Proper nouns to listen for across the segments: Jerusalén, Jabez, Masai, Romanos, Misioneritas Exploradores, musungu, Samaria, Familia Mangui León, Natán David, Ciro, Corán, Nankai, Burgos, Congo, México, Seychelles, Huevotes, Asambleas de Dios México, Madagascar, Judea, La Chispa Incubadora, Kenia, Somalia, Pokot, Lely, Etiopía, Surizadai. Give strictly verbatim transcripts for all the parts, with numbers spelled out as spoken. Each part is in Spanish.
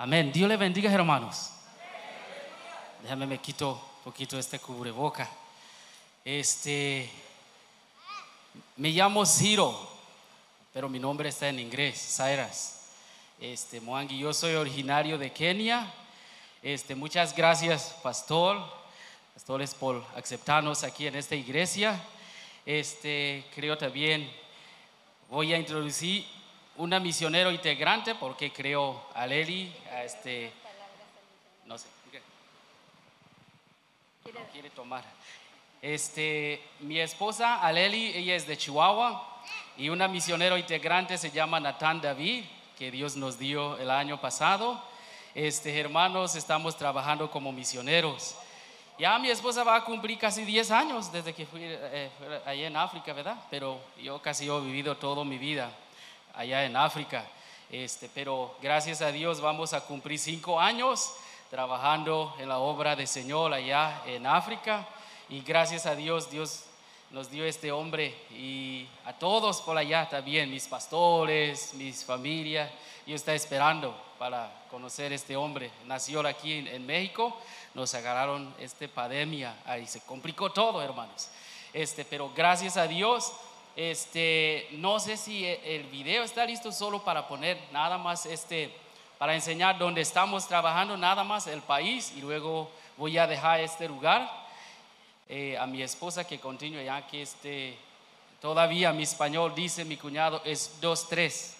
Amén. Dios les bendiga, hermanos. Déjame, me quito un poquito este cubreboca. Este, me llamo Ciro, pero mi nombre está en inglés, Zairas. Este, Mwangi, yo soy originario de Kenia. Este, muchas gracias, pastor, pastores, por aceptarnos aquí en esta iglesia. Este, creo también voy a introducir una misionera integrante porque creo a Lely, a este, no sé, no quiere tomar. Este, mi esposa Lely, ella es de Chihuahua, y una misionera integrante se llama Natán David, que Dios nos dio el año pasado. Este, hermanos, estamos trabajando como misioneros. Ya mi esposa va a cumplir casi diez años desde que fui eh, allá en África, ¿verdad? Pero yo casi he vivido toda mi vida allá en África. Este, pero gracias a Dios vamos a cumplir cinco años trabajando en la obra del Señor allá en África. Y gracias a Dios, Dios nos dio este hombre y a todos por allá también, mis pastores, mis familias. Yo estaba esperando para conocer este hombre. Nació aquí en, en México. Nos agarraron esta pandemia, ahí se complicó todo, hermanos. Este, pero gracias a Dios, este, no sé si el video está listo solo para poner nada más, este, para enseñar dónde estamos trabajando, nada más el país, y luego voy a dejar este lugar eh, a mi esposa que continúe, ya que este, todavía mi español, dice mi cuñado, es dos, tres.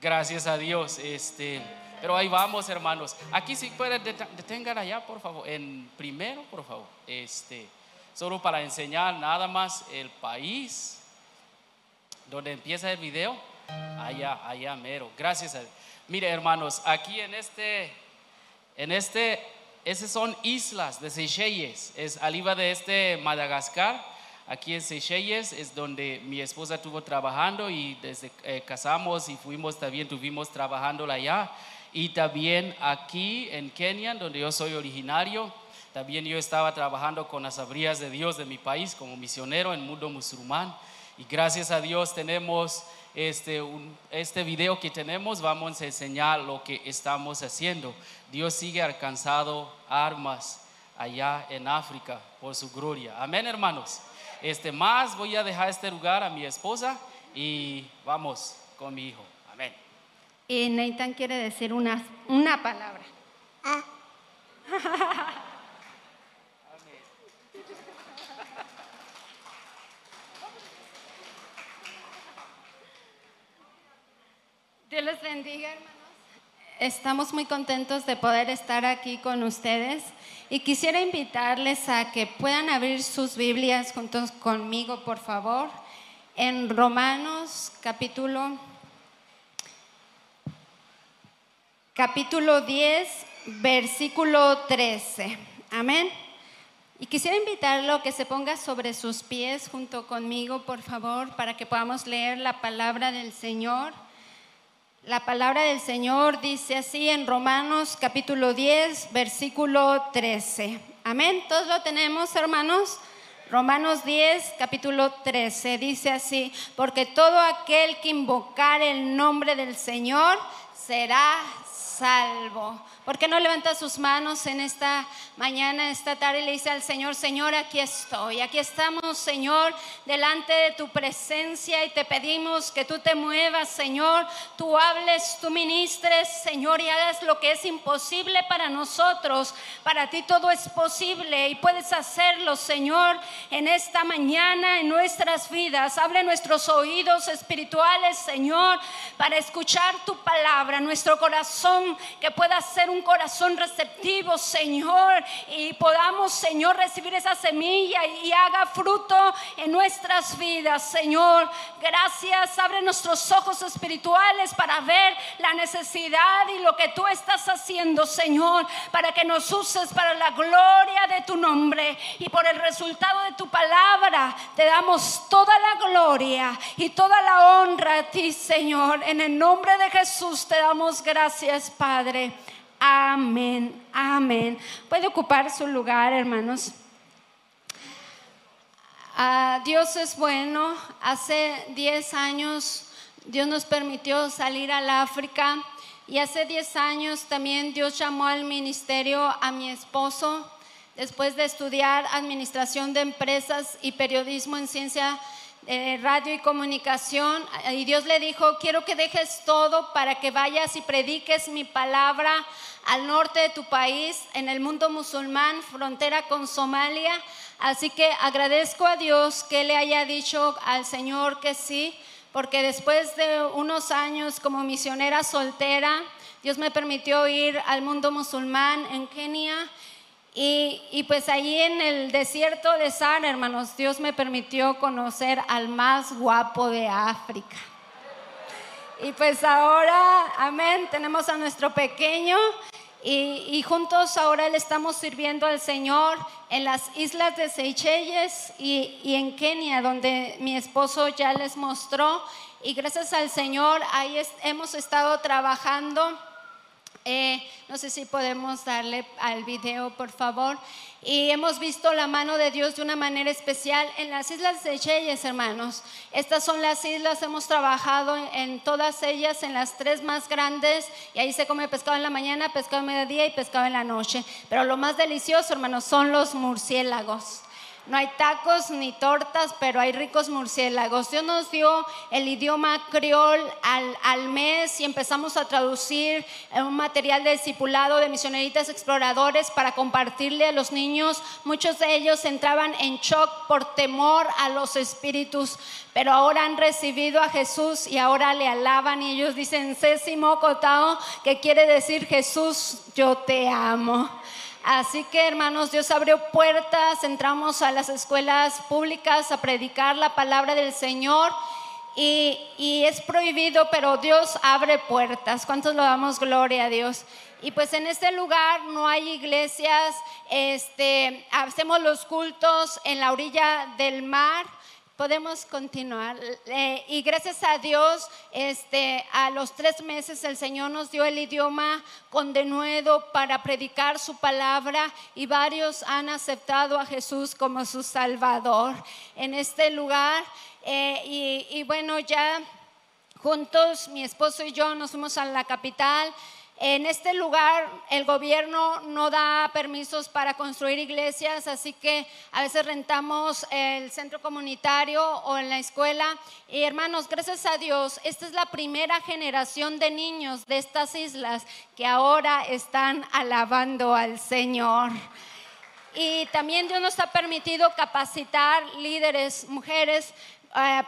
Gracias a Dios, este. Pero ahí vamos, hermanos. Aquí si pueden detengan allá, por favor. En primero, por favor. Este, solo para enseñar nada más el país donde empieza el video. Allá, allá mero. Gracias a Dios. Mire, hermanos, aquí en este, en este, esas son islas de Seychelles. Es arriba de este Madagascar. Aquí en Seychelles es donde mi esposa estuvo trabajando, y desde eh, casamos y fuimos también, tuvimos trabajando allá. Y también aquí en Kenia, donde yo soy originario, también yo estaba trabajando con las Asambleas de Dios de mi país como misionero en el mundo musulmán. Y gracias a Dios tenemos este, un, este video que tenemos, vamos a enseñar lo que estamos haciendo. Dios sigue alcanzando armas allá en África por su gloria. Amén, hermanos. Este, más voy a dejar este lugar a mi esposa y vamos con mi hijo. Amén. Y Natán quiere decir una, una palabra. Ah. Dios los bendiga, hermanos. Estamos muy contentos de poder estar aquí con ustedes, y quisiera invitarles a que puedan abrir sus Biblias juntos conmigo, por favor, en Romanos capítulo capítulo diez, versículo trece. Amén. Y quisiera invitarlo a que se ponga sobre sus pies junto conmigo, por favor, para que podamos leer la palabra del Señor. La palabra del Señor dice así en Romanos capítulo diez, versículo trece. Amén. ¿Todos lo tenemos, hermanos? Romanos diez, capítulo trece, dice así: porque todo aquel que invocare el nombre del Señor será salvo. ¿Por qué no levanta sus manos en esta mañana, esta tarde, y le dice al Señor: Señor, aquí estoy, aquí estamos, Señor, delante de tu presencia, y te pedimos que tú te muevas, Señor, tú hables, tú ministres, Señor, y hagas lo que es imposible para nosotros. Para ti todo es posible, y puedes hacerlo, Señor, en esta mañana, en nuestras vidas. Abre nuestros oídos espirituales, Señor, para escuchar tu palabra, nuestro corazón, que pueda ser un corazón receptivo, Señor, y podamos, Señor, recibir esa semilla y haga fruto en nuestras vidas, Señor. Gracias. Abre nuestros ojos espirituales para ver la necesidad y lo que tú estás haciendo, Señor, para que nos uses para la gloria de tu nombre, y por el resultado de tu palabra te damos toda la gloria y toda la honra a ti, Señor. En el nombre de Jesús te damos gracias, Padre. Amén, amén. Puede ocupar su lugar, hermanos. Ah, Dios es bueno. Hace diez años Dios nos permitió salir al África. Y hace diez años también Dios llamó al ministerio a mi esposo, después de estudiar Administración de Empresas y Periodismo en Ciencia, eh, Radio y Comunicación. Y Dios le dijo, quiero que dejes todo para que vayas y prediques mi palabra al norte de tu país, en el mundo musulmán, frontera con Somalia. Así que agradezco a Dios que le haya dicho al Señor que sí, porque después de unos años como misionera soltera, Dios me permitió ir al mundo musulmán en Kenia. Y, y pues allí en el desierto de Sahara, hermanos, Dios me permitió conocer al más guapo de África. Y pues ahora, amén, tenemos a nuestro pequeño. Y, y juntos ahora le estamos sirviendo al Señor en las islas de Seychelles y, y en Kenia, donde mi esposo ya les mostró. Y gracias al Señor, ahí es, hemos estado trabajando. Eh, no sé si podemos darle al video, por favor. Y hemos visto la mano de Dios de una manera especial en las islas de Seychelles, hermanos. Estas son las islas, hemos trabajado en, en todas ellas, en las tres más grandes. Y ahí se come pescado en la mañana, pescado en mediodía y pescado en la noche. Pero lo más delicioso, hermanos, son los murciélagos. No hay tacos ni tortas, pero hay ricos murciélagos. Dios nos dio el idioma criol al, al mes y empezamos a traducir un material de discipulado de Misioneritas Exploradores para compartirle a los niños. Muchos de ellos entraban en shock por temor a los espíritus, pero ahora han recibido a Jesús y ahora le alaban y ellos dicen, Sésimo Cotao, que quiere decir Jesús, yo te amo. Así que, hermanos, Dios abrió puertas, entramos a las escuelas públicas a predicar la palabra del Señor y, y es prohibido, pero Dios abre puertas. ¿Cuántos le damos gloria a Dios? Y pues en este lugar no hay iglesias, este, hacemos los cultos en la orilla del mar. Podemos continuar. Eh, y gracias a Dios, este, a los tres meses el Señor nos dio el idioma condenuedo para predicar su palabra y varios han aceptado a Jesús como su Salvador en este lugar. Eh, y, y bueno, ya juntos, mi esposo y yo nos fuimos a la capital. En este lugar el gobierno no da permisos para construir iglesias, así que a veces rentamos el centro comunitario o en la escuela. Y hermanos, gracias a Dios, esta es la primera generación de niños de estas islas que ahora están alabando al Señor. Y también Dios nos ha permitido capacitar líderes, mujeres,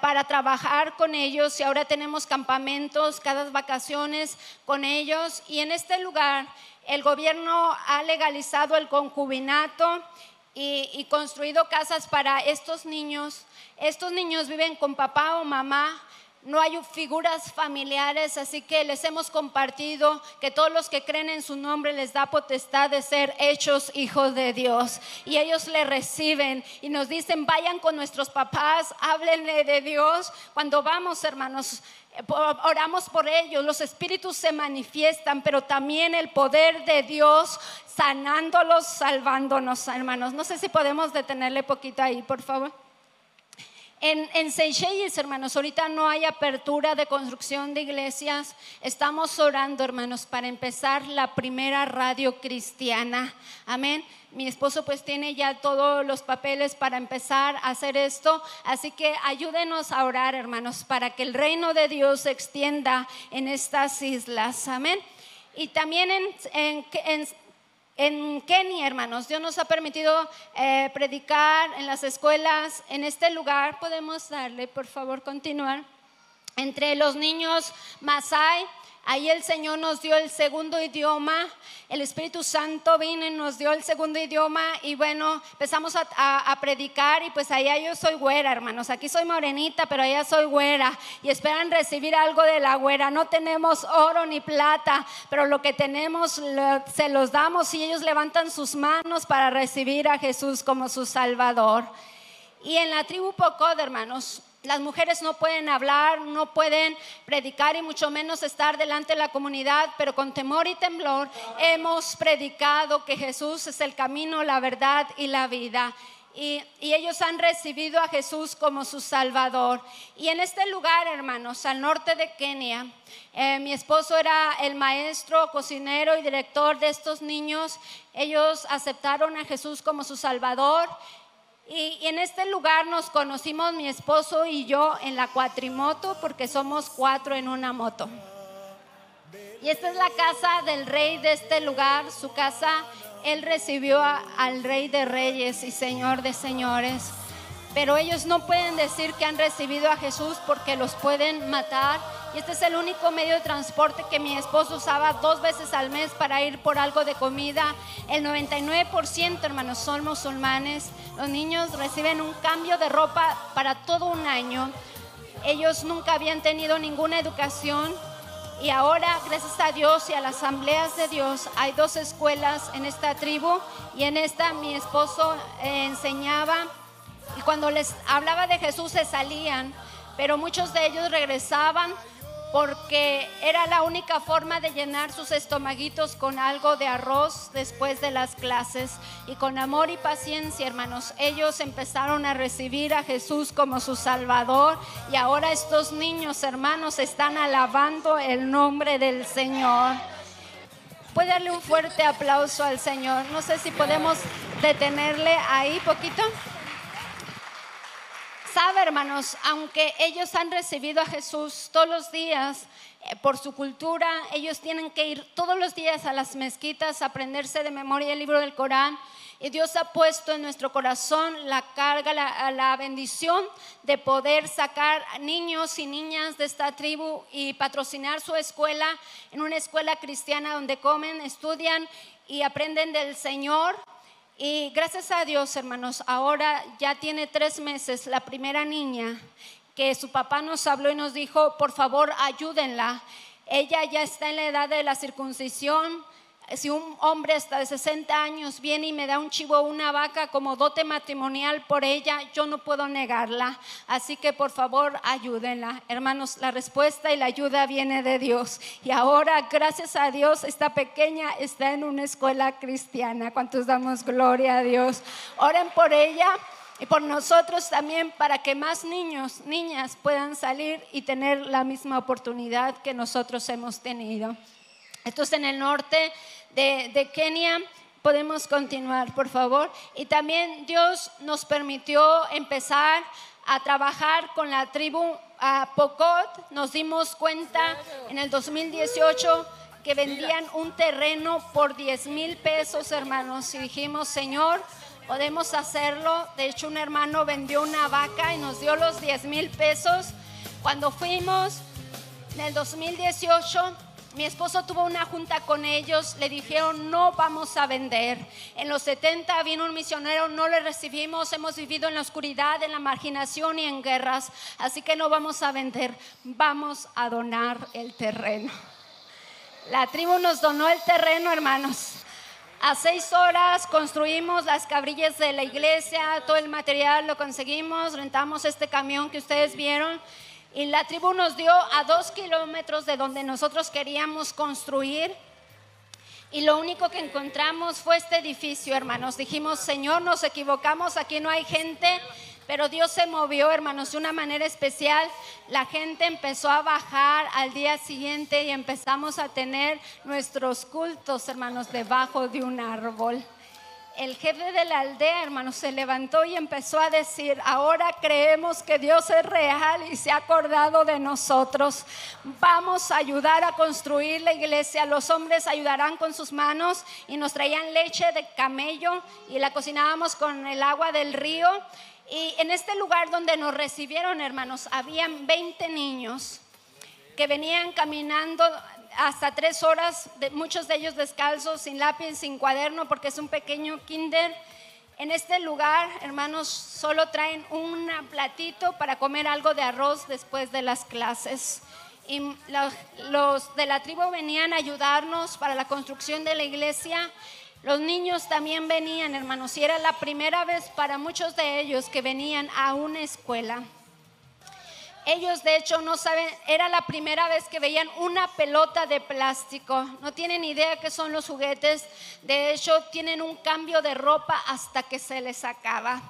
para trabajar con ellos y ahora tenemos campamentos cada vacaciones con ellos. Y en este lugar el gobierno ha legalizado el concubinato y, y construido casas para estos niños. Estos niños viven con papá o mamá, no hay figuras familiares, así que les hemos compartido que todos los que creen en su nombre les da potestad de ser hechos hijos de Dios. Y ellos le reciben y nos dicen, vayan con nuestros papás, háblenle de Dios. Cuando vamos, hermanos, oramos por ellos, los espíritus se manifiestan, pero también el poder de Dios sanándolos, salvándonos, hermanos. No sé si podemos detenerle poquito ahí, por favor. En, en Seychelles, hermanos, ahorita no hay apertura de construcción de iglesias. Estamos orando, hermanos, para empezar la primera radio cristiana. Amén. Mi esposo pues tiene ya todos los papeles para empezar a hacer esto. Así que ayúdenos a orar, hermanos, para que el reino de Dios se extienda en estas islas. Amén. Y también en, en, en En Kenia, hermanos, Dios nos ha permitido eh, predicar en las escuelas. En este lugar podemos darle, por favor, continuar. Entre los niños Masai, ahí el Señor nos dio el segundo idioma. El Espíritu Santo vino y nos dio el segundo idioma. Y bueno, empezamos a, a, a predicar. Y pues allá yo soy güera, hermanos. Aquí soy morenita, pero allá soy güera. Y esperan recibir algo de la güera. No tenemos oro ni plata, pero lo que tenemos lo, se los damos. Y ellos levantan sus manos para recibir a Jesús como su Salvador. Y en la tribu Pokot, hermanos, las mujeres no pueden hablar, no pueden predicar y mucho menos estar delante de la comunidad, pero con temor y temblor hemos predicado que Jesús es el camino, la verdad y la vida. y, y ellos han recibido a Jesús como su Salvador. Y en este lugar, hermanos, al norte de Kenia, eh, mi esposo era el maestro, cocinero y director de estos niños. Ellos aceptaron a Jesús como su Salvador. Y en este lugar nos conocimos mi esposo y yo en la cuatrimoto, porque somos cuatro en una moto. Y esta es la casa del rey de este lugar, su casa. Él recibió a, al rey de reyes y señor de señores. Pero ellos no pueden decir que han recibido a Jesús porque los pueden matar. Y este es el único medio de transporte que mi esposo usaba dos veces al mes para ir por algo de comida. El noventa y nueve por ciento, hermanos, son musulmanes. Los niños reciben un cambio de ropa para todo un año. Ellos nunca habían tenido ninguna educación. Y ahora, gracias a Dios y a las Asambleas de Dios, hay dos escuelas en esta tribu. Y en esta mi esposo eh, enseñaba. Y cuando les hablaba de Jesús se salían, pero muchos de ellos regresaban porque era la única forma de llenar sus estomaguitos con algo de arroz después de las clases. Y con amor y paciencia, hermanos, ellos empezaron a recibir a Jesús como su Salvador. Y ahora estos niños, hermanos, están alabando el nombre del Señor. ¿Puede darle un fuerte aplauso al Señor? No sé si podemos detenerle ahí poquito. Sabe, hermanos, aunque ellos han recibido a Jesús todos los días, eh, por su cultura, ellos tienen que ir todos los días a las mezquitas a aprenderse de memoria el libro del Corán. Y Dios ha puesto en nuestro corazón la carga, la, la bendición de poder sacar niños y niñas de esta tribu y patrocinar su escuela, en una escuela cristiana donde comen, estudian y aprenden del Señor. Y gracias a Dios, hermanos, ahora ya tiene tres meses la primera niña que su papá nos habló y nos dijo, por favor, ayúdenla. Ella ya está en la edad de la circuncisión. Si un hombre hasta de sesenta años viene y me da un chivo o una vaca como dote matrimonial por ella, yo no puedo negarla. Así que por favor ayúdenla. Hermanos, la respuesta y la ayuda viene de Dios. Y ahora, gracias a Dios, esta pequeña está en una escuela cristiana. ¿Cuántos damos gloria a Dios? Oren por ella y por nosotros también, para que más niños, niñas puedan salir y tener la misma oportunidad que nosotros hemos tenido. Esto es en el norte de, de Kenia. Podemos continuar, por favor. Y también Dios nos permitió empezar a trabajar con la tribu uh, Pokot. Nos dimos cuenta en el dos mil dieciocho que vendían un terreno por diez mil pesos, hermanos. Y dijimos, Señor, podemos hacerlo. De hecho, un hermano vendió una vaca y nos dio los diez mil pesos. Cuando fuimos en el dos mil dieciocho... mi esposo tuvo una junta con ellos, le dijeron no vamos a vender. En los setenta vino un misionero, no le recibimos, hemos vivido en la oscuridad, en la marginación y en guerras, así que no vamos a vender, vamos a donar el terreno. La tribu nos donó el terreno, hermanos. A seis horas construimos las cabrillas de la iglesia, todo el material lo conseguimos, rentamos este camión que ustedes vieron. Y la tribu nos dio a dos kilómetros de donde nosotros queríamos construir. Y lo único que encontramos fue este edificio, hermanos. Dijimos, Señor, nos equivocamos, aquí no hay gente. Pero Dios se movió, hermanos, de una manera especial. La gente empezó a bajar al día siguiente y empezamos a tener nuestros cultos, hermanos, debajo de un árbol. El jefe de la aldea, hermanos, se levantó y empezó a decir, ahora creemos que Dios es real y se ha acordado de nosotros. Vamos a ayudar a construir la iglesia. Los hombres ayudarán con sus manos. Y nos traían leche de camello y la cocinábamos con el agua del río. Y en este lugar donde nos recibieron, hermanos, habían veinte niños que venían caminando hasta tres horas, de, muchos de ellos descalzos, sin lápiz, sin cuaderno, porque es un pequeño kinder. En este lugar, hermanos, solo traen un platito para comer algo de arroz después de las clases. Y los, los de la tribu venían a ayudarnos para la construcción de la iglesia. Los niños también venían, hermanos, y era la primera vez para muchos de ellos que venían a una escuela. Ellos de hecho no saben, era la primera vez que veían una pelota de plástico, no tienen idea qué son los juguetes, de hecho tienen un cambio de ropa hasta que se les acaba.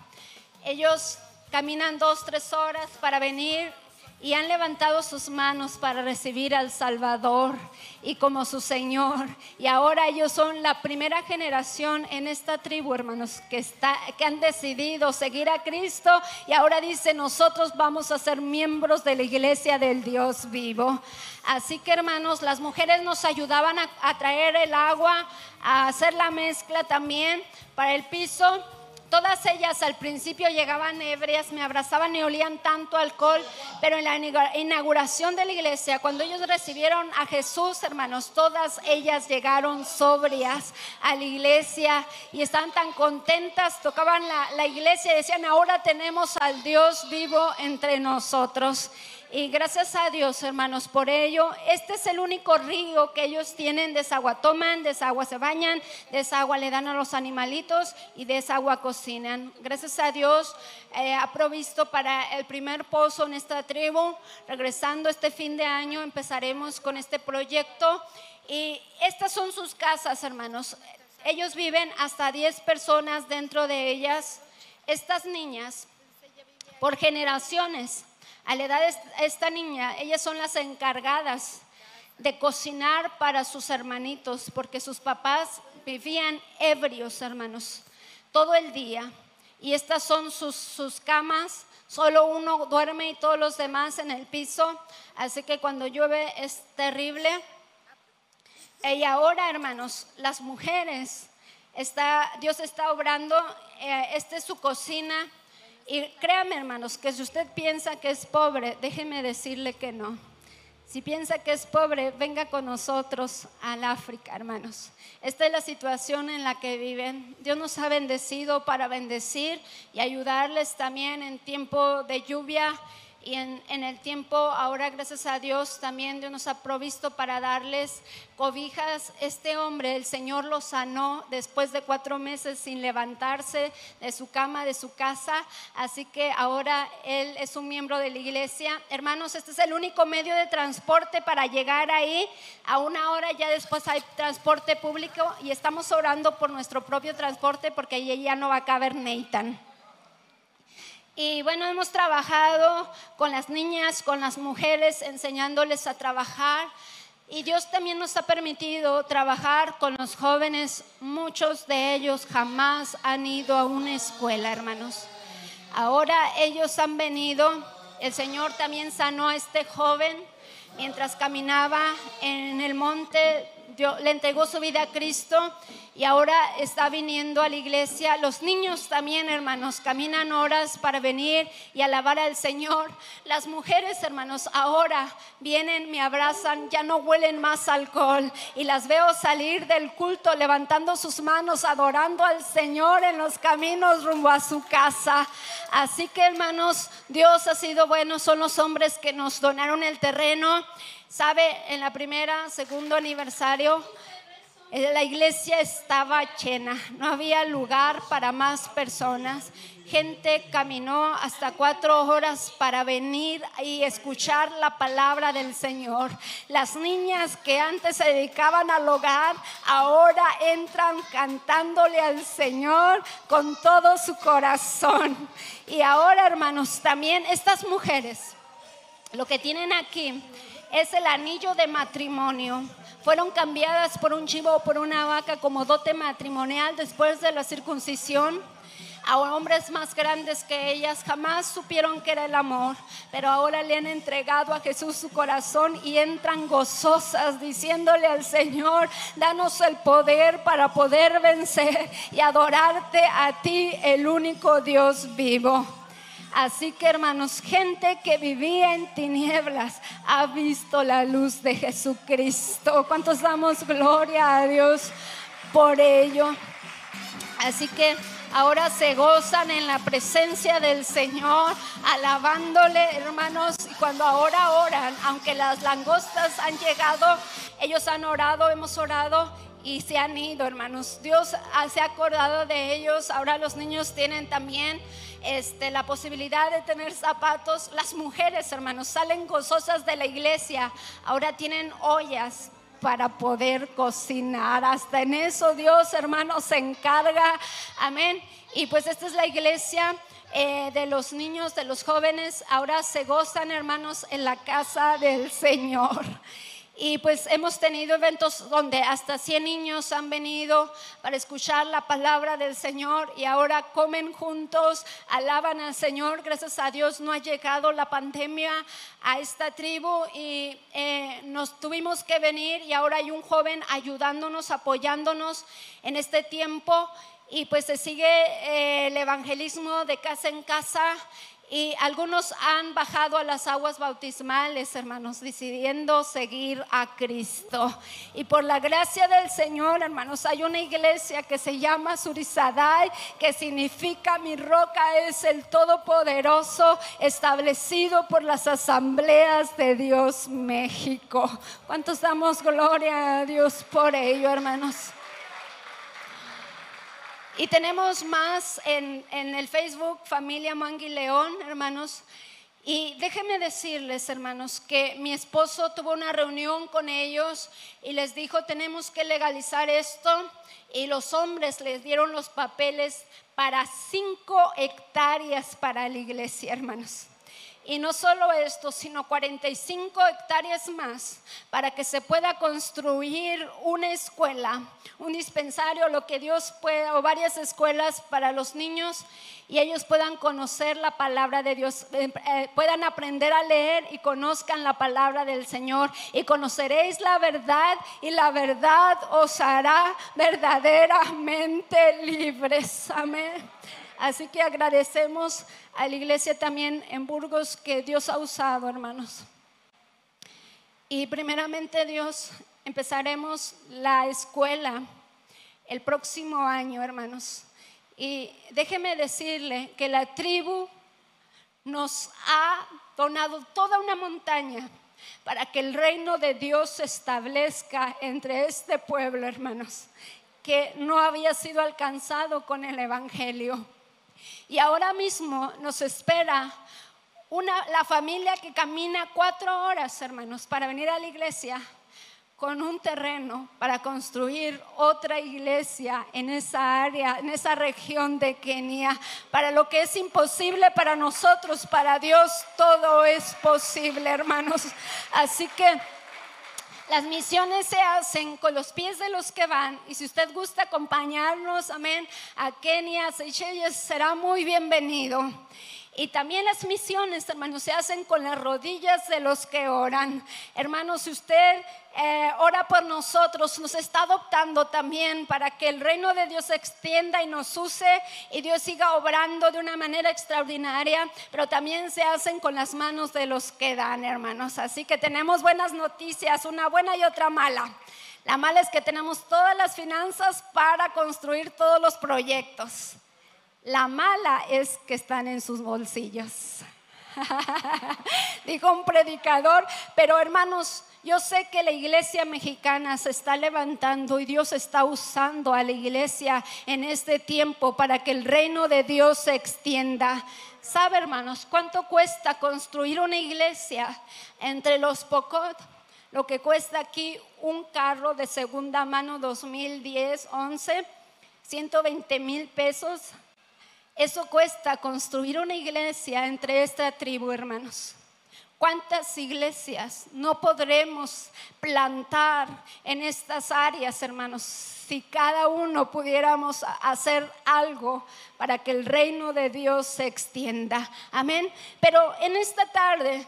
Ellos caminan dos, tres horas para venir y han levantado sus manos para recibir al Salvador y como su Señor. Y ahora ellos son la primera generación en esta tribu, hermanos, que, está, que han decidido seguir a Cristo. Y ahora dice, nosotros vamos a ser miembros de la iglesia del Dios vivo. Así que, hermanos, las mujeres nos ayudaban a, a traer el agua, a hacer la mezcla también para el piso. Todas ellas al principio llegaban ebrias, me abrazaban y olían tanto alcohol, pero en la inauguración de la iglesia, cuando ellos recibieron a Jesús, hermanos, todas ellas llegaron sobrias a la iglesia y estaban tan contentas, tocaban la, la iglesia y decían, ahora tenemos al Dios vivo entre nosotros. Y gracias a Dios, hermanos, por ello. Este es el único río que ellos tienen desagua. Toman desagua, se bañan, desagua le dan a los animalitos y desagua cocinan. Gracias a Dios eh, ha provisto para el primer pozo en esta tribu. Regresando este fin de año empezaremos con este proyecto. Y estas son sus casas, hermanos. Ellos viven hasta diez personas dentro de ellas. Estas niñas, por generaciones, a la edad de esta niña, ellas son las encargadas de cocinar para sus hermanitos, porque sus papás vivían ebrios, hermanos, todo el día. Y estas son sus, sus camas, solo uno duerme y todos los demás en el piso. Así que cuando llueve es terrible. Y ahora, hermanos, las mujeres, está, Dios está obrando, eh, esta es su cocina. Y créame, hermanos, que si usted piensa que es pobre, déjeme decirle que no. Si piensa que es pobre, venga con nosotros al África, hermanos. Esta es la situación en la que viven. Dios nos ha bendecido para bendecir y ayudarles también en tiempo de lluvia y en, en el tiempo ahora, gracias a Dios, también Dios nos ha provisto para darles cobijas. Este hombre, el Señor lo sanó después de cuatro meses sin levantarse de su cama, de su casa. Así que ahora él es un miembro de la iglesia. Hermanos, este es el único medio de transporte para llegar ahí. A una hora ya después hay transporte público y estamos orando por nuestro propio transporte porque ahí ya no va a caber Natán. Y bueno, hemos trabajado con las niñas, con las mujeres, enseñándoles a trabajar. Y Dios también nos ha permitido trabajar con los jóvenes. Muchos de ellos jamás han ido a una escuela, hermanos. Ahora ellos han venido. El Señor también sanó a este joven mientras caminaba en el monte. Dios le entregó su vida a Cristo y ahora está viniendo a la iglesia. Los niños también, hermanos, caminan horas para venir y alabar al Señor. Las mujeres, hermanos, ahora vienen, me abrazan, ya no huelen más alcohol. Y las veo salir del culto levantando sus manos, adorando al Señor en los caminos rumbo a su casa. Así que, hermanos, Dios ha sido bueno. Son los hombres que nos donaron el terreno. Sabe, en la primera, segundo aniversario, la iglesia estaba llena, no había lugar para más personas. Gente caminó hasta cuatro horas para venir y escuchar la palabra del Señor. Las niñas que antes se dedicaban al hogar, ahora entran cantándole al Señor con todo su corazón. Y ahora, hermanos, también estas mujeres, lo que tienen aquí es el anillo de matrimonio. Fueron cambiadas por un chivo o por una vaca como dote matrimonial después de la circuncisión. A hombres más grandes que ellas jamás supieron que era el amor, pero ahora le han entregado a Jesús su corazón y entran gozosas diciéndole al Señor, danos el poder para poder vencer y adorarte a ti, el único Dios vivo. Así que, hermanos, gente que vivía en tinieblas ha visto la luz de Jesucristo. ¿Cuántos damos gloria a Dios por ello? Así que ahora se gozan en la presencia del Señor, alabándole, hermanos. Y cuando ahora oran, aunque las langostas han llegado, ellos han orado, hemos orado y se han ido, hermanos. Dios se ha acordado de ellos. Ahora los niños tienen también este, la posibilidad de tener zapatos. Las mujeres, hermanos, salen gozosas de la iglesia. Ahora tienen ollas para poder cocinar. Hasta en eso Dios, hermanos, se encarga. Amén. Y pues esta es la iglesia eh, de los niños, de los jóvenes. Ahora se gozan, hermanos, en la casa del Señor. Y pues hemos tenido eventos donde hasta cien niños han venido para escuchar la palabra del Señor, y ahora comen juntos, alaban al Señor. Gracias a Dios no ha llegado la pandemia a esta tribu, y eh, nos tuvimos que venir, y ahora hay un joven ayudándonos, apoyándonos en este tiempo. Y pues se sigue eh, el evangelismo de casa en casa. Y algunos han bajado a las aguas bautismales, hermanos, decidiendo seguir a Cristo. Y por la gracia del Señor, hermanos, hay una iglesia que se llama Surizadai, que significa mi roca es el Todopoderoso, establecido por las Asambleas de Dios México. ¿Cuántos damos gloria a Dios por ello, hermanos? Y tenemos más en, en el Facebook, Familia Mangui León, hermanos. Y déjenme decirles, hermanos, que mi esposo tuvo una reunión con ellos y les dijo: tenemos que legalizar esto. Y los hombres les dieron los papeles para cinco hectáreas para la iglesia, hermanos. Y no solo esto, sino cuarenta y cinco hectáreas más para que se pueda construir una escuela, un dispensario, lo que Dios pueda, o varias escuelas para los niños, y ellos puedan conocer la palabra de Dios, eh, eh, puedan aprender a leer y conozcan la palabra del Señor. Y conoceréis la verdad, y la verdad os hará verdaderamente libres. Amén. Así que agradecemos a la iglesia también en Burgos que Dios ha usado, hermanos. Y primeramente Dios, empezaremos la escuela el próximo año, hermanos. Y déjeme decirle que la tribu nos ha donado toda una montaña para que el reino de Dios se establezca entre este pueblo, hermanos, que no había sido alcanzado con el evangelio. Y ahora mismo nos espera una, la familia que camina cuatro horas, hermanos, para venir a la iglesia, con un terreno para construir otra iglesia en esa área, en esa región de Kenia. Para lo que es imposible para nosotros, para Dios todo es posible, hermanos. Así que las misiones se hacen con los pies de los que van, y si usted gusta acompañarnos, amén, a Kenia, Seychelles, será muy bienvenido. Y también las misiones, hermanos, se hacen con las rodillas de los que oran. Hermanos, si usted eh, ora por nosotros, nos está adoptando también para que el reino de Dios se extienda y nos use, y Dios siga obrando de una manera extraordinaria. Pero también se hacen con las manos de los que dan, hermanos. Así que tenemos buenas noticias, una buena y otra mala. La mala es que tenemos todas las finanzas para construir todos los proyectos. La mala es que están en sus bolsillos. Dijo un predicador, pero hermanos, yo sé que la iglesia mexicana se está levantando, y Dios está usando a la iglesia en este tiempo para que el reino de Dios se extienda. ¿Sabe, hermanos, cuánto cuesta construir una iglesia entre los Pokot? Lo que cuesta aquí un carro de segunda mano dos mil diez, once, ciento veinte mil pesos. Eso cuesta construir una iglesia entre esta tribu, hermanos. ¿Cuántas iglesias no podremos plantar en estas áreas, hermanos? Si cada uno pudiéramos hacer algo para que el reino de Dios se extienda. Amén. Pero en esta tarde,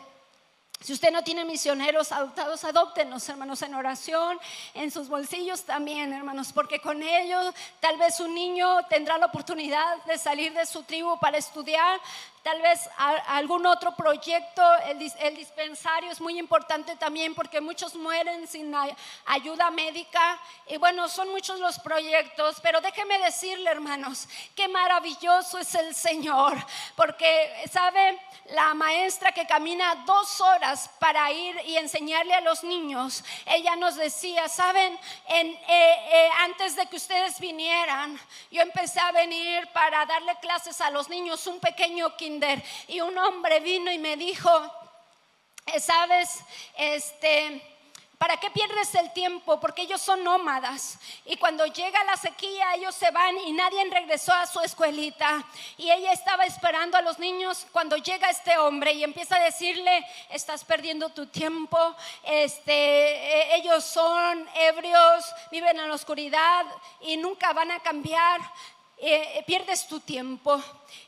si usted no tiene misioneros adoptados, adóptenos, hermanos, en oración, en sus bolsillos también, hermanos, porque con ellos tal vez un niño tendrá la oportunidad de salir de su tribu para estudiar. Tal vez a algún otro proyecto. El, el dispensario es muy importante también, porque muchos mueren sin ayuda médica. Y bueno, son muchos los proyectos, pero déjeme decirle, hermanos, qué maravilloso es el Señor. Porque, ¿sabe? La maestra que camina dos horas para ir y enseñarle a los niños, ella nos decía, ¿saben? En, eh, eh, antes de que ustedes vinieran, yo empecé a venir para darle clases a los niños, un pequeño quinto. Y un hombre vino y me dijo, ¿sabes? Este, ¿Para qué pierdes el tiempo? Porque ellos son nómadas. Y cuando llega la sequía, ellos se van y nadie regresó a su escuelita. Y ella estaba esperando a los niños cuando llega este hombre y empieza a decirle: estás perdiendo tu tiempo, este, ellos son ebrios, viven en la oscuridad y nunca van a cambiar. Eh, pierdes tu tiempo.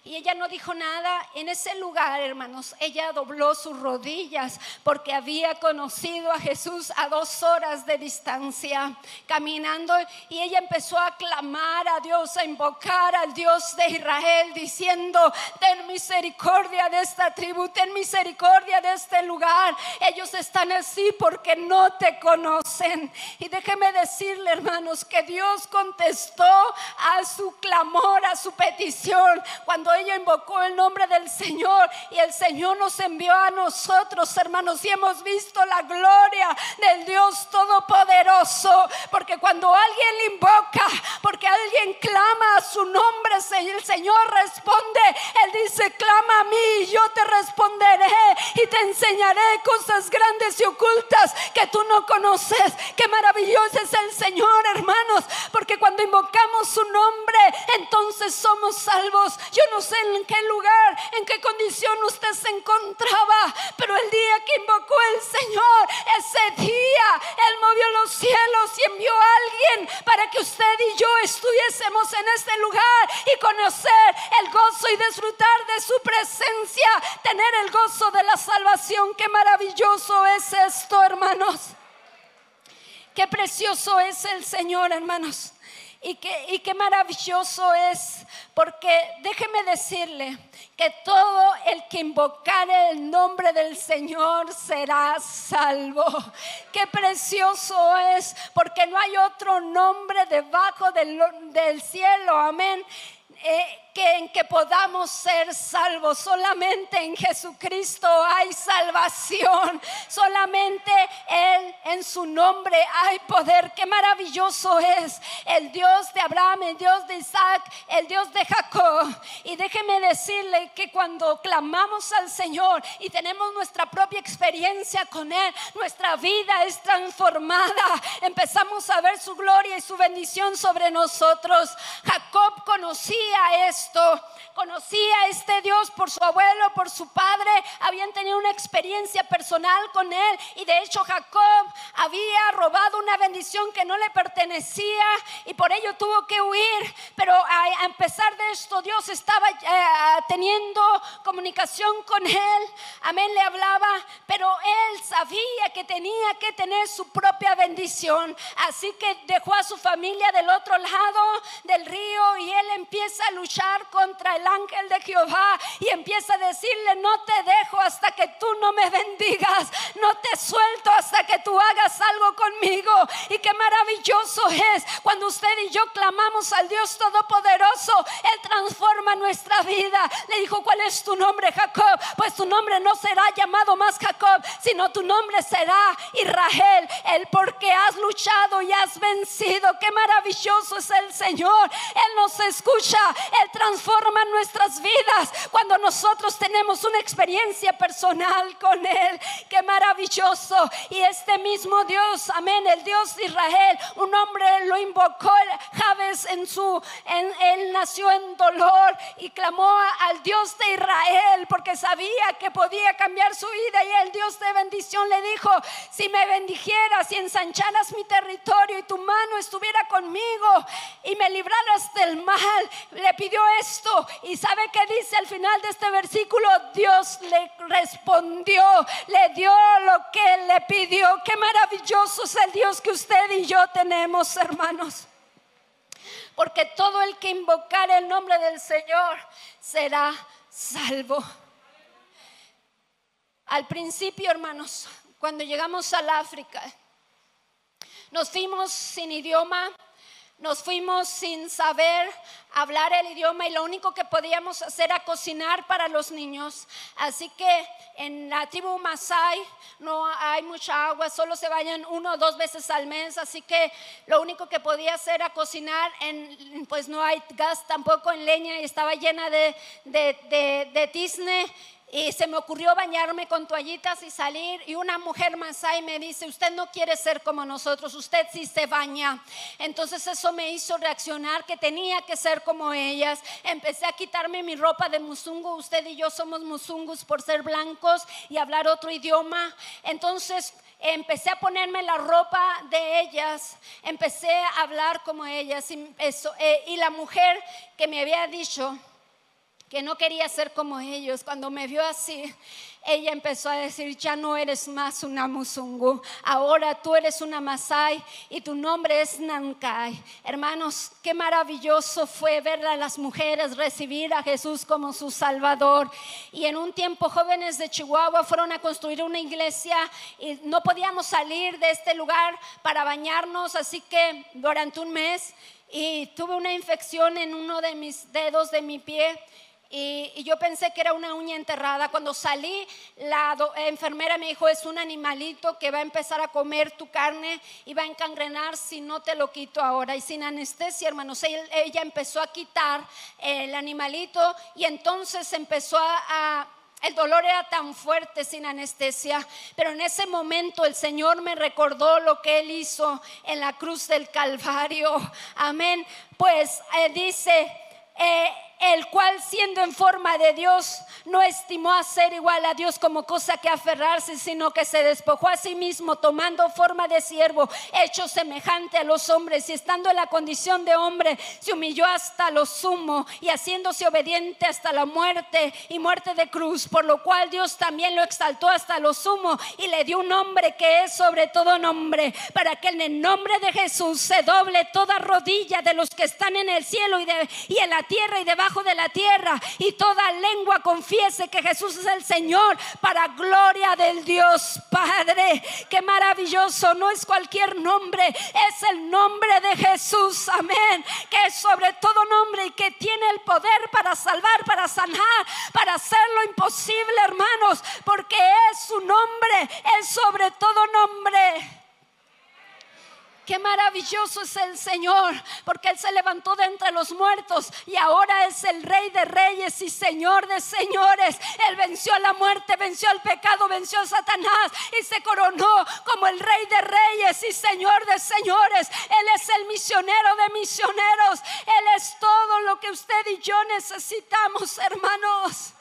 Y ella no dijo nada. En ese lugar, hermanos, ella dobló sus rodillas porque había conocido a Jesús a dos horas de distancia caminando, y ella empezó a clamar a Dios, a invocar al Dios de Israel diciendo: ten misericordia de esta tribu, ten misericordia de este lugar, ellos están así porque no te conocen. Y déjeme decirle, hermanos, que Dios contestó a su clamor, a su petición, cuando ella invocó el nombre del Señor. Y el Señor nos envió a nosotros, hermanos, y hemos visto la gloria del Dios Todopoderoso. Porque cuando alguien le invoca, porque alguien clama a su nombre, el Señor responde. Él dice: clama a mí, yo te responderé y te enseñaré cosas grandes y ocultas que tú no conoces. Qué maravilloso es el Señor, hermanos, porque cuando invocamos su nombre, entonces somos salvos. Yo no sé en qué lugar, en qué condición usted se encontraba, pero el día que invocó el Señor, ese día Él movió los cielos y envió a alguien para que usted y yo estuviésemos en este lugar y conocer el gozo y disfrutar de su presencia, tener el gozo de la salvación. Qué maravilloso es esto, hermanos. Qué precioso es el Señor, hermanos. Y qué, y qué maravilloso es, porque déjeme decirle que todo el que invocare el nombre del Señor será salvo. Qué precioso es, porque no hay otro nombre debajo del, del cielo, amén, eh, que en que podamos ser salvos. Solamente en Jesucristo hay salvación, solamente Él, en su nombre hay poder. Qué maravilloso es el Dios de Abraham, el Dios de Isaac, el Dios de Jacob. Y déjeme decirle que cuando clamamos al Señor y tenemos nuestra propia experiencia con Él, nuestra vida es transformada, empezamos a ver su gloria y su bendición sobre nosotros. Jacob conocía eso, conocía a este Dios por su abuelo, por su padre, habían tenido una experiencia personal con Él. Y de hecho Jacob había robado una bendición que no le pertenecía y por ello tuvo que huir. Pero a pesar de esto, Dios estaba eh, teniendo comunicación con Él, amén, le hablaba, pero Él sabía que tenía que tener su propia bendición. Así que dejó a su familia del otro lado del río y Él empieza a luchar contra el ángel de Jehová y empieza a decirle: no te dejo hasta que tú no me bendigas, no te suelto hasta que tú hagas algo conmigo. Y qué maravilloso es cuando usted y yo clamamos al Dios Todopoderoso, Él transforma nuestra vida. Le dijo: ¿cuál es tu nombre, Jacob? Pues tu nombre no será llamado más Jacob, sino tu nombre será Israel, el porque has luchado y has vencido. Qué maravilloso es el Señor. Él nos escucha, Él transforma nuestras vidas cuando nosotros tenemos una experiencia personal con Él. Qué maravilloso. Y este mismo Dios, amén, el Dios de Israel, un hombre lo invocó, Jabez, en su en, él nació en dolor y clamó al Dios de Israel porque sabía que podía cambiar su vida. Y el Dios de bendición le dijo: si me bendijeras y ensancharas mi territorio y tu mano estuviera conmigo y me libraras del mal. Le pidió esto, y sabe que dice al final de este versículo: Dios le respondió, le dio lo que le pidió. Qué maravilloso es el Dios que usted y yo tenemos, hermanos, porque todo el que invocare el nombre del Señor será salvo. Al principio, hermanos, cuando llegamos al África, nos fuimos sin idioma, nos fuimos sin saber hablar el idioma, y lo único que podíamos hacer era cocinar para los niños. Así que en la tribu Masai no hay mucha agua, solo se bañan uno o dos veces al mes. Así que lo único que podía hacer era cocinar, en, pues no hay gas tampoco, en leña, y estaba llena de, de, de, de tizne. y se me ocurrió bañarme con toallitas y salir, y una mujer masái me dice: usted no quiere ser como nosotros, usted sí se baña. Entonces eso me hizo reaccionar que tenía que ser como ellas. Empecé a quitarme mi ropa de musungu, usted y yo somos musungus por ser blancos y hablar otro idioma. Entonces empecé a ponerme la ropa de ellas, empecé a hablar como ellas, y, eso, eh, y la mujer que me había dicho que no quería ser como ellos, cuando me vio así, ella empezó a decir: ya no eres más una musungu, ahora tú eres una masái y tu nombre es Nankai. Hermanos, qué maravilloso fue ver a las mujeres recibir a Jesús como su Salvador. Y en un tiempo jóvenes de Chihuahua fueron a construir una iglesia y no podíamos salir de este lugar para bañarnos, así que durante un mes, y tuve una infección en uno de mis dedos de mi pie, Y, y yo pensé que era una uña enterrada. Cuando salí, la do, eh, enfermera me dijo: es un animalito que va a empezar a comer tu carne y va a encangrenar si no te lo quito ahora. Y sin anestesia, hermanos, ella, ella empezó a quitar eh, el animalito, y entonces empezó a, a el dolor era tan fuerte sin anestesia, pero en ese momento el Señor me recordó lo que Él hizo en la cruz del Calvario. Amén. Pues eh, dice eh, el cual, siendo en forma de Dios, no estimó a ser igual a Dios como cosa que aferrarse, sino que se despojó a sí mismo, tomando forma de siervo, hecho semejante a los hombres, y estando en la condición de hombre, se humilló hasta lo sumo, y haciéndose obediente hasta la muerte, y muerte de cruz, por lo cual Dios también lo exaltó hasta lo sumo, y le dio un nombre que es sobre todo nombre, para que en el nombre de Jesús se doble toda rodilla de los que están en el cielo y, de, y en la tierra y debajo de la tierra, y toda lengua confiese que Jesús es el Señor, para gloria del Dios Padre. Qué maravilloso, no es cualquier nombre, es el nombre de Jesús, amén, que es sobre todo nombre y que tiene el poder para salvar, para sanar, para hacer lo imposible, hermanos, porque es su nombre, es sobre todo nombre. Qué maravilloso es el Señor, porque Él se levantó de entre los muertos y ahora es el Rey de Reyes y Señor de Señores. Él venció a la muerte, venció al pecado, venció a Satanás y se coronó como el Rey de Reyes y Señor de Señores. Él es el misionero de misioneros. Él es todo lo que usted y yo necesitamos, hermanos.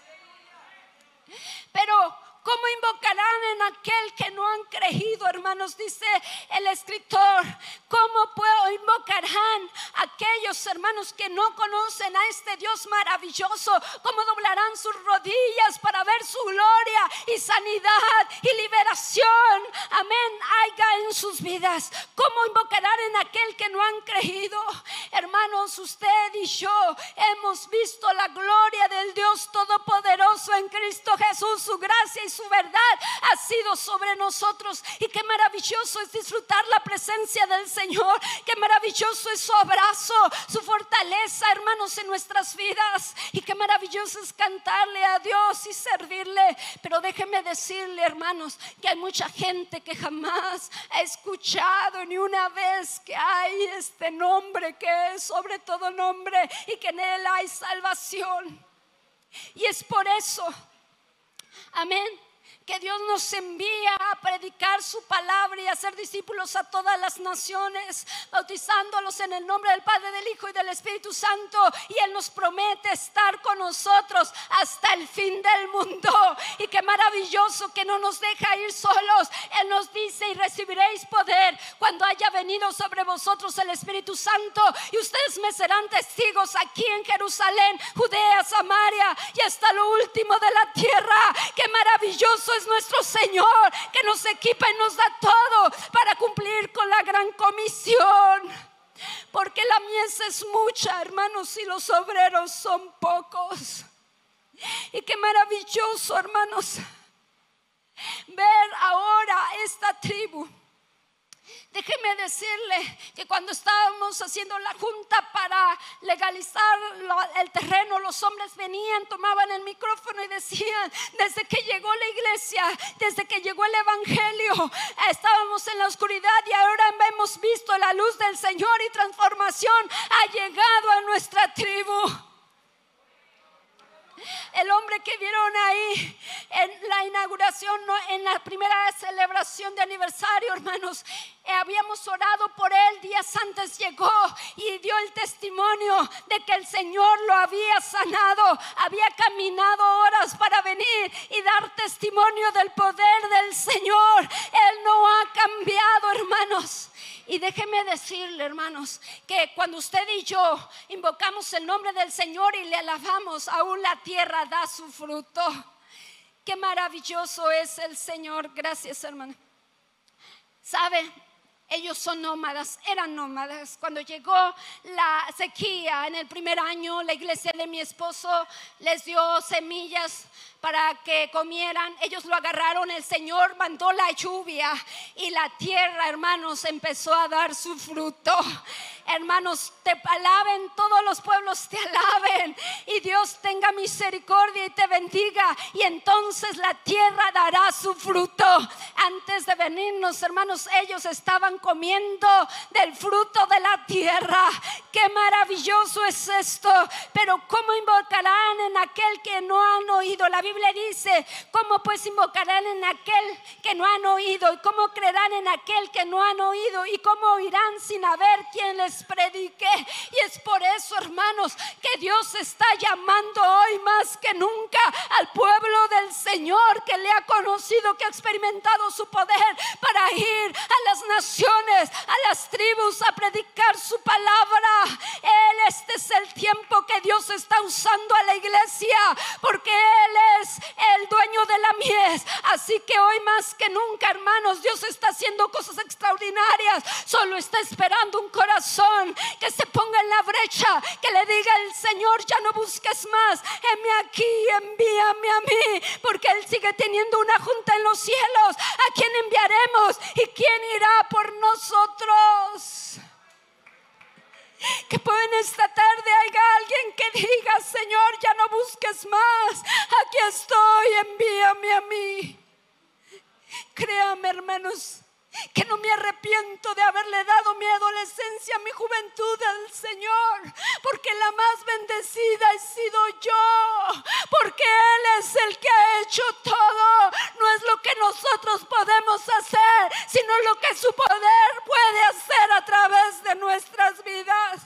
Pero ¿cómo invocarán en aquel que no han creído, hermanos? Dice el escritor. ¿Cómo puedo invocarán aquellos hermanos que no conocen a este Dios maravilloso? ¿Cómo doblarán sus rodillas para ver su gloria y sanidad y liberación? Amén, haya en sus vidas. ¿Cómo invocarán en aquel que no han creído? Hermanos, usted y yo hemos visto la gloria del Dios Todopoderoso en Cristo Jesús. Su gracia y su verdad ha sido sobre nosotros, y qué maravilloso es disfrutar la presencia del Señor. Qué maravilloso es su abrazo, su fortaleza, hermanos, en nuestras vidas, y qué maravilloso es cantarle a Dios y servirle. Pero déjeme decirle, hermanos, que hay mucha gente que jamás ha escuchado ni una vez que hay este nombre que es sobre todo nombre y que en Él hay salvación. Y es por eso, amén, que Dios nos envía a predicar su palabra y a ser discípulos a todas las naciones, bautizándolos en el nombre del Padre, del Hijo y del Espíritu Santo. Y Él nos promete estar con nosotros hasta el fin del mundo. Y qué maravilloso que no nos deja ir solos. Él nos dice: y recibiréis poder cuando haya venido sobre vosotros el Espíritu Santo, y ustedes me serán testigos aquí en Jerusalén, Judea, Samaria y hasta lo último de la tierra. Qué maravilloso es nuestro Señor, que nos equipa y nos da todo para cumplir con la gran comisión, porque la mies es mucha, hermanos, y los obreros son pocos. Y qué maravilloso, hermanos, ver ahora esta tribu. Déjeme decirle que cuando estábamos haciendo la junta para legalizar el terreno, los hombres venían, tomaban el micrófono y decían: desde que llegó la iglesia, desde que llegó el evangelio, estábamos en la oscuridad y ahora hemos visto la luz del Señor, y transformación ha llegado a nuestra tribu. el hombre que vieron ahí en la inauguración, ¿no?, en la primera celebración de aniversario, hermanos, eh, habíamos orado por él días antes, llegó y dio el testimonio de que el Señor lo había sanado, había caminado horas para venir y dar testimonio del poder del Señor. Él no ha cambiado, hermanos. Y déjeme decirle, hermanos, que cuando usted y yo invocamos el nombre del Señor y le alabamos, aún la tierra da su fruto. Qué maravilloso es el Señor. Gracias, hermano. ¿Sabe? Ellos son nómadas, eran nómadas. Cuando llegó la sequía en el primer año, la iglesia de mi esposo les dio semillas para que comieran. Ellos lo agarraron, el Señor mandó la lluvia y la tierra, hermanos, empezó a dar su fruto. Hermanos, te alaben, todos los pueblos te alaben, y Dios tenga misericordia y te bendiga, y entonces la tierra dará su fruto. Antes de venirnos, hermanos, ellos estaban comiendo del fruto de la tierra. Qué maravilloso es esto. Pero ¿cómo invocarán en aquel que no han oído? La Biblia dice: ¿cómo pues invocarán en aquel que no han oído? ¿Y cómo creerán en aquel que no han oído? ¿Y cómo oirán sin haber quien les predique? Y es por eso, hermanos, que Dios está llamando hoy más que nunca al pueblo del Señor, que le ha conocido, que ha experimentado su poder, para ir a las naciones, a las tribus, a predicar su palabra. Él, este es el tiempo que Dios está usando a la iglesia, porque Él es el dueño de la mies. Así que hoy más que nunca, hermanos, Dios está haciendo cosas extraordinarias. Solo está esperando un corazón que se ponga en la brecha, que le diga el Señor: ya no busques más, heme aquí, envíame a mí, porque Él sigue teniendo una junta en los cielos. ¿A quién enviaremos y quién irá por nosotros? Que pueda en esta tarde haya alguien que diga: Señor, ya no busques más, aquí estoy, envíame a mí. Créame, hermanos, que no me arrepiento de haberle dado mi adolescencia, mi juventud al Señor, porque la más bendecida he sido yo, porque Él es el que ha hecho todo. No es lo que nosotros podemos hacer, sino lo que su poder puede hacer a través de nuestras vidas.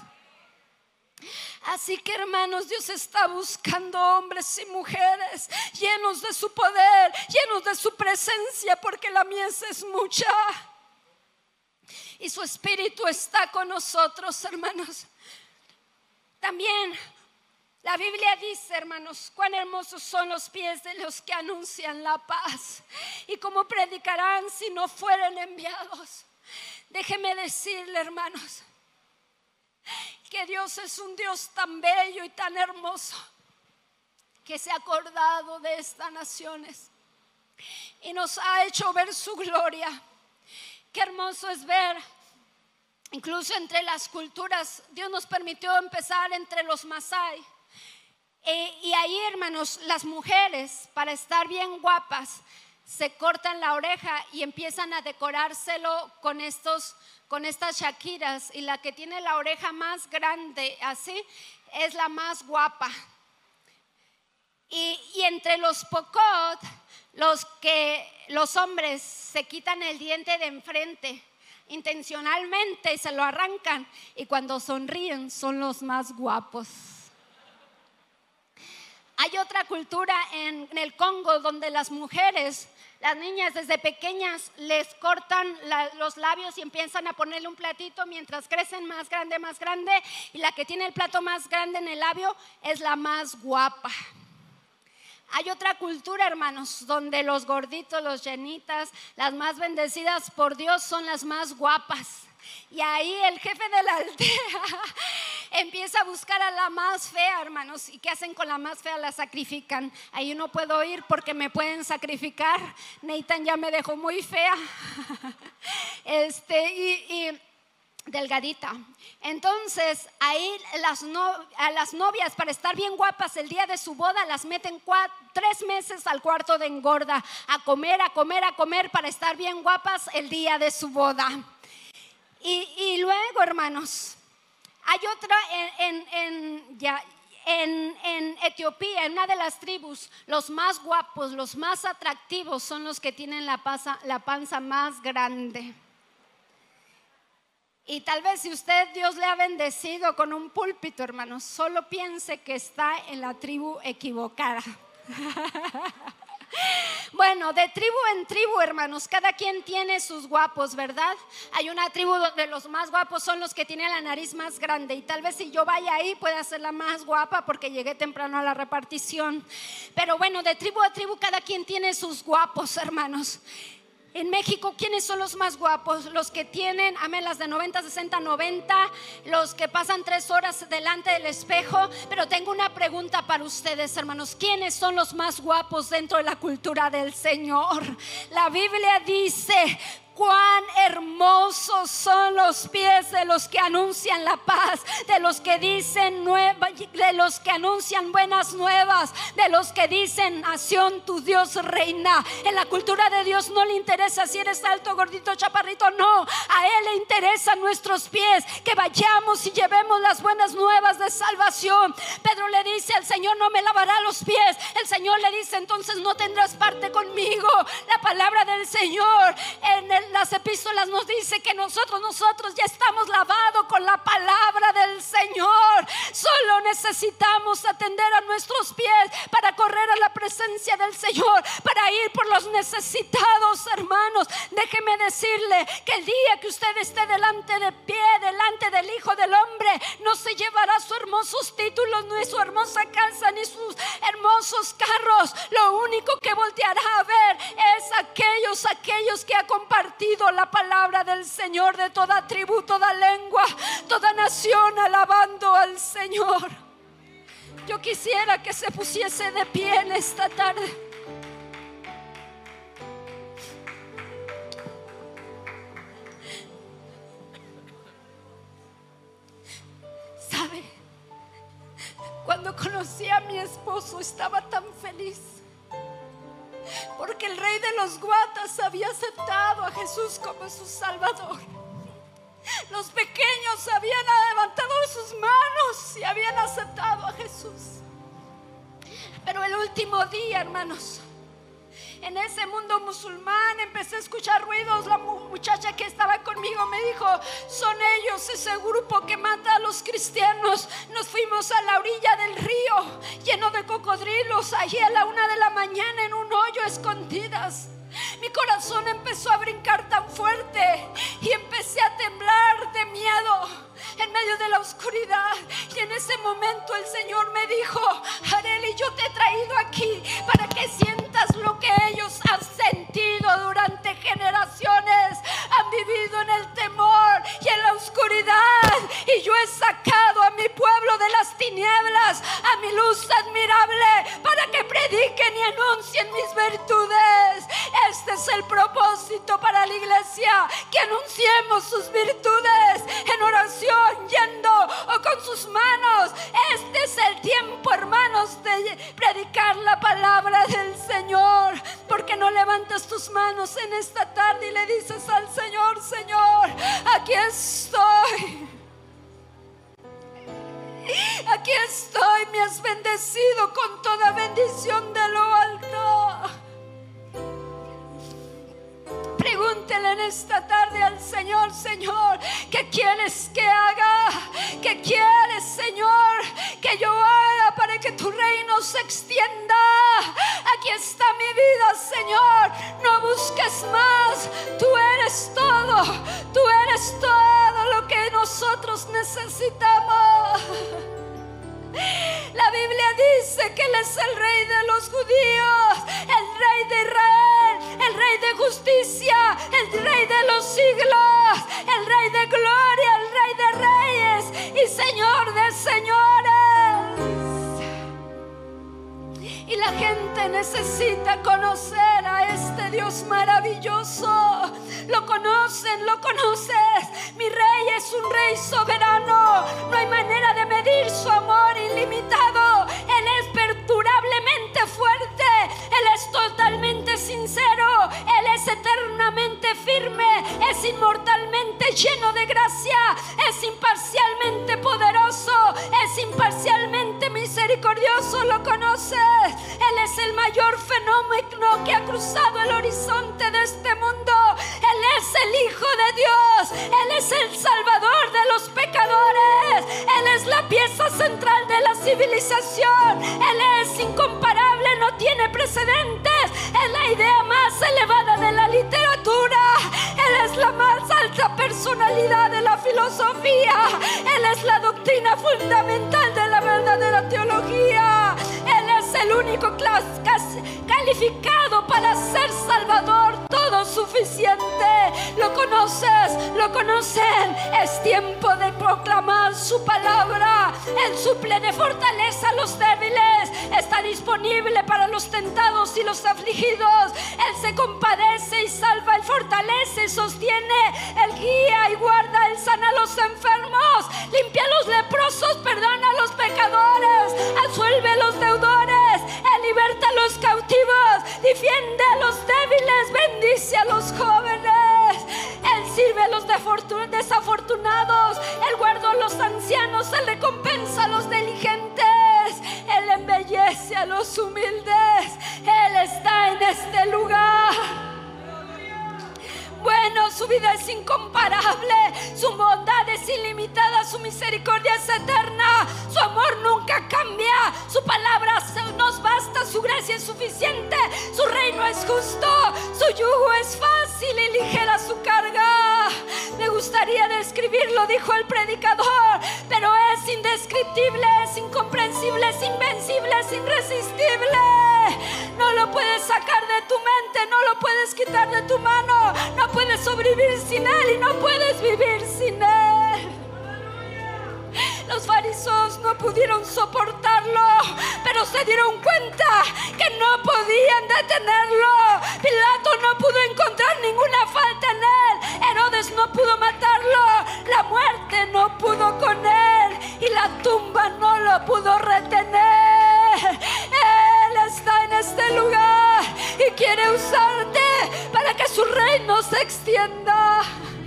Así que, hermanos, Dios está buscando hombres y mujeres llenos de su poder, llenos de su presencia, porque la mies es mucha y su espíritu está con nosotros, hermanos. También la Biblia dice, hermanos, cuán hermosos son los pies de los que anuncian la paz, y cómo predicarán si no fueren enviados. Déjeme decirle, hermanos, que Dios es un Dios tan bello y tan hermoso que se ha acordado de estas naciones y nos ha hecho ver su gloria. Qué hermoso es ver, incluso entre las culturas, Dios nos permitió empezar entre los Masai. E, y ahí, hermanos, las mujeres, para estar bien guapas, se cortan la oreja y empiezan a decorárselo con estos con estas shakiras, y la que tiene la oreja más grande así es la más guapa. Y, y entre los Pokot, los que los hombres se quitan el diente de enfrente intencionalmente y se lo arrancan, y cuando sonríen son los más guapos. Hay otra cultura en, en el Congo, donde las mujeres, las niñas desde pequeñas, les cortan la, los labios y empiezan a ponerle un platito mientras crecen más grande, más grande, y la que tiene el plato más grande en el labio es la más guapa. Hay otra cultura, hermanos, donde los gorditos, los llenitas, las más bendecidas por Dios son las más guapas. Y ahí el jefe de la aldea empieza a buscar a la más fea, hermanos. ¿Y qué hacen con la más fea? La sacrifican. Ahí no puedo ir porque me pueden sacrificar. Natán ya me dejó muy fea este, y, y delgadita. Entonces ahí las no, a las novias, para estar bien guapas el día de su boda, las meten cuatro, tres meses al cuarto de engorda, a comer, a comer, a comer, para estar bien guapas el día de su boda. Y, y luego, hermanos, hay otra en, en, en, ya, en, en Etiopía, en una de las tribus, los más guapos, los más atractivos son los que tienen la panza, la panza más grande. Y tal vez si usted, Dios le ha bendecido con un púlpito, hermanos, solo piense que está en la tribu equivocada. Bueno, de tribu en tribu, hermanos, cada quien tiene sus guapos, ¿verdad? Hay una tribu donde los más guapos son los que tienen la nariz más grande, y tal vez si yo vaya ahí pueda ser la más guapa porque llegué temprano a la repartición. Pero bueno, de tribu a tribu cada quien tiene sus guapos, hermanos. En México, ¿quiénes son los más guapos? Los que tienen, amén, las de noventa, sesenta, noventa, los que pasan tres horas delante del espejo. Pero tengo una pregunta para ustedes, hermanos. ¿Quiénes son los más guapos dentro de la cultura del Señor? La Biblia dice: cuán hermosos son los pies de los que anuncian la paz, de los que dicen nueva, de los que anuncian buenas nuevas, de los que dicen nación tu Dios reina. En la cultura de Dios no le interesa si eres alto, gordito, chaparrito, no. A Él le interesan nuestros pies, que vayamos y llevemos las buenas nuevas de salvación. Pedro le dice: el Señor no me lavará los pies. El Señor le dice: entonces no tendrás parte conmigo. La palabra del Señor en el las epístolas nos dice que nosotros, nosotros ya estamos lavados con la palabra del Señor. Solo necesitamos atender a nuestros pies para correr a la presencia del Señor, para ir por los necesitados, hermanos. Déjeme decirle que el día que usted esté delante de pie, delante del Hijo del Hombre, no se llevará sus hermosos títulos, ni su hermosa casa, ni sus hermosos carros. Lo único que volteará a ver es aquellos, aquellos que ha compartido la palabra del Señor, de toda tribu, toda lengua, toda nación, alabando al Señor. Yo quisiera que se pusiese de pie en esta tarde. ¿Sabe? Cuando conocí a mi esposo estaba tan feliz, porque el rey de los guatas había aceptado a Jesús como su salvador. Los pequeños habían levantado sus manos y habían aceptado a Jesús. Pero el último día, hermanos, en ese mundo musulmán empecé a escuchar ruidos. La muchacha que estaba conmigo me dijo: son ellos, ese grupo que mata a los cristianos. Nos fuimos a la orilla del río lleno de cocodrilos, allí a la una de la mañana en un hoyo escondidas. Mi corazón empezó a brincar tan fuerte y empecé a temblar de miedo en medio de la oscuridad. Y en ese momento el Señor me dijo: Arely, yo te he traído aquí para que sientas lo que ellos han sentido durante generaciones. Han vivido en el temor y en la oscuridad, y yo he sacado a mi pueblo de las tinieblas a mi luz admirable, para que prediquen y anuncien mis virtudes. Este es el propósito para la iglesia: que anunciemos sus virtudes en oración, yendo o con sus manos. Este es el tiempo, hermanos, de predicar la palabra del Señor. Porque no levantas tus manos en esta tarde y le dices al Señor: Señor, aquí estoy, aquí estoy, me has bendecido con toda bendición de lo alto. Pregúntele en esta tarde al Señor: Señor, ¿qué quieres que haga? ¿Qué quieres, Señor, que yo haga para que tu reino se extienda? Aquí está mi vida, Señor, no busques más. Tú eres todo, tú eres todo lo que nosotros necesitamos. La Biblia dice que Él es el Rey de los judíos, el Rey de Israel, el Rey de justicia, el Rey de los siglos, el Rey de gloria, el Rey de reyes y Señor de señores. Y la gente necesita conocer a este Dios maravilloso. Lo conocen, lo conoces. Mi Rey es un Rey soberano. No hay manera de medir su amor ilimitado. Él es perdurablemente fuerte. Él es totalmente sincero. Él es eternamente firme. Es inmortalmente lleno de gracia. Es imparcialmente poderoso. Es imparcialmente misericordioso. misericordioso lo conoces. Él es el mayor fenómeno que ha cruzado el horizonte de este mundo. Él es el Hijo de Dios. Él es el Salvador de los pecadores. Él es la pieza central de la civilización. Él es incomparable, no tiene precedentes. Es la idea más elevada de la literatura. Él es la más alta personalidad de la filosofía. Él es la doctrina fundamental de la verdadera teología. Él es el único calificado para ser Salvador todo suficiente. Lo conoces, lo conocen. Es tiempo de proclamar su palabra. Él suple de fortaleza a los débiles. Está disponible para los tentados y los afligidos. Él se compadece y salva. Él fortalece y sostiene. Él guía y guarda. Él sana a los enfermos, limpia a los leprosos, perdona a los pecadores, absuelve a los deudores. Él liberta a los cautivos, defiende a los débiles, bendice a los jóvenes. Él sirve a los desafortunados. Él guarda a los ancianos. Él recompensa a los diligentes. Él embellece a los humildes. Él está en este lugar. Bueno, su vida es incomparable, su bondad es ilimitada, su misericordia es eterna, su amor nunca cambia, su palabra nos basta, su gracia es suficiente, su reino es justo, su yugo es fácil y ligera su carga. Me gustaría describirlo, dijo el predicador, pero es indescriptible, es incomprensible, es invencible, es irresistible. No lo puedes sacar de tu mente, no lo puedes quitar de tu mano, no puedes sobrevivir sin Él y no puedes vivir sin Él. Los fariseos no pudieron soportarlo, pero se dieron cuenta que no podían detenerlo. Pilato no pudo encontrar ninguna falta en Él. Herodes no pudo matarlo. La muerte no pudo con Él y la tumba no lo pudo retener. Él está en este lugar y quiere usarte para que su reino se extienda.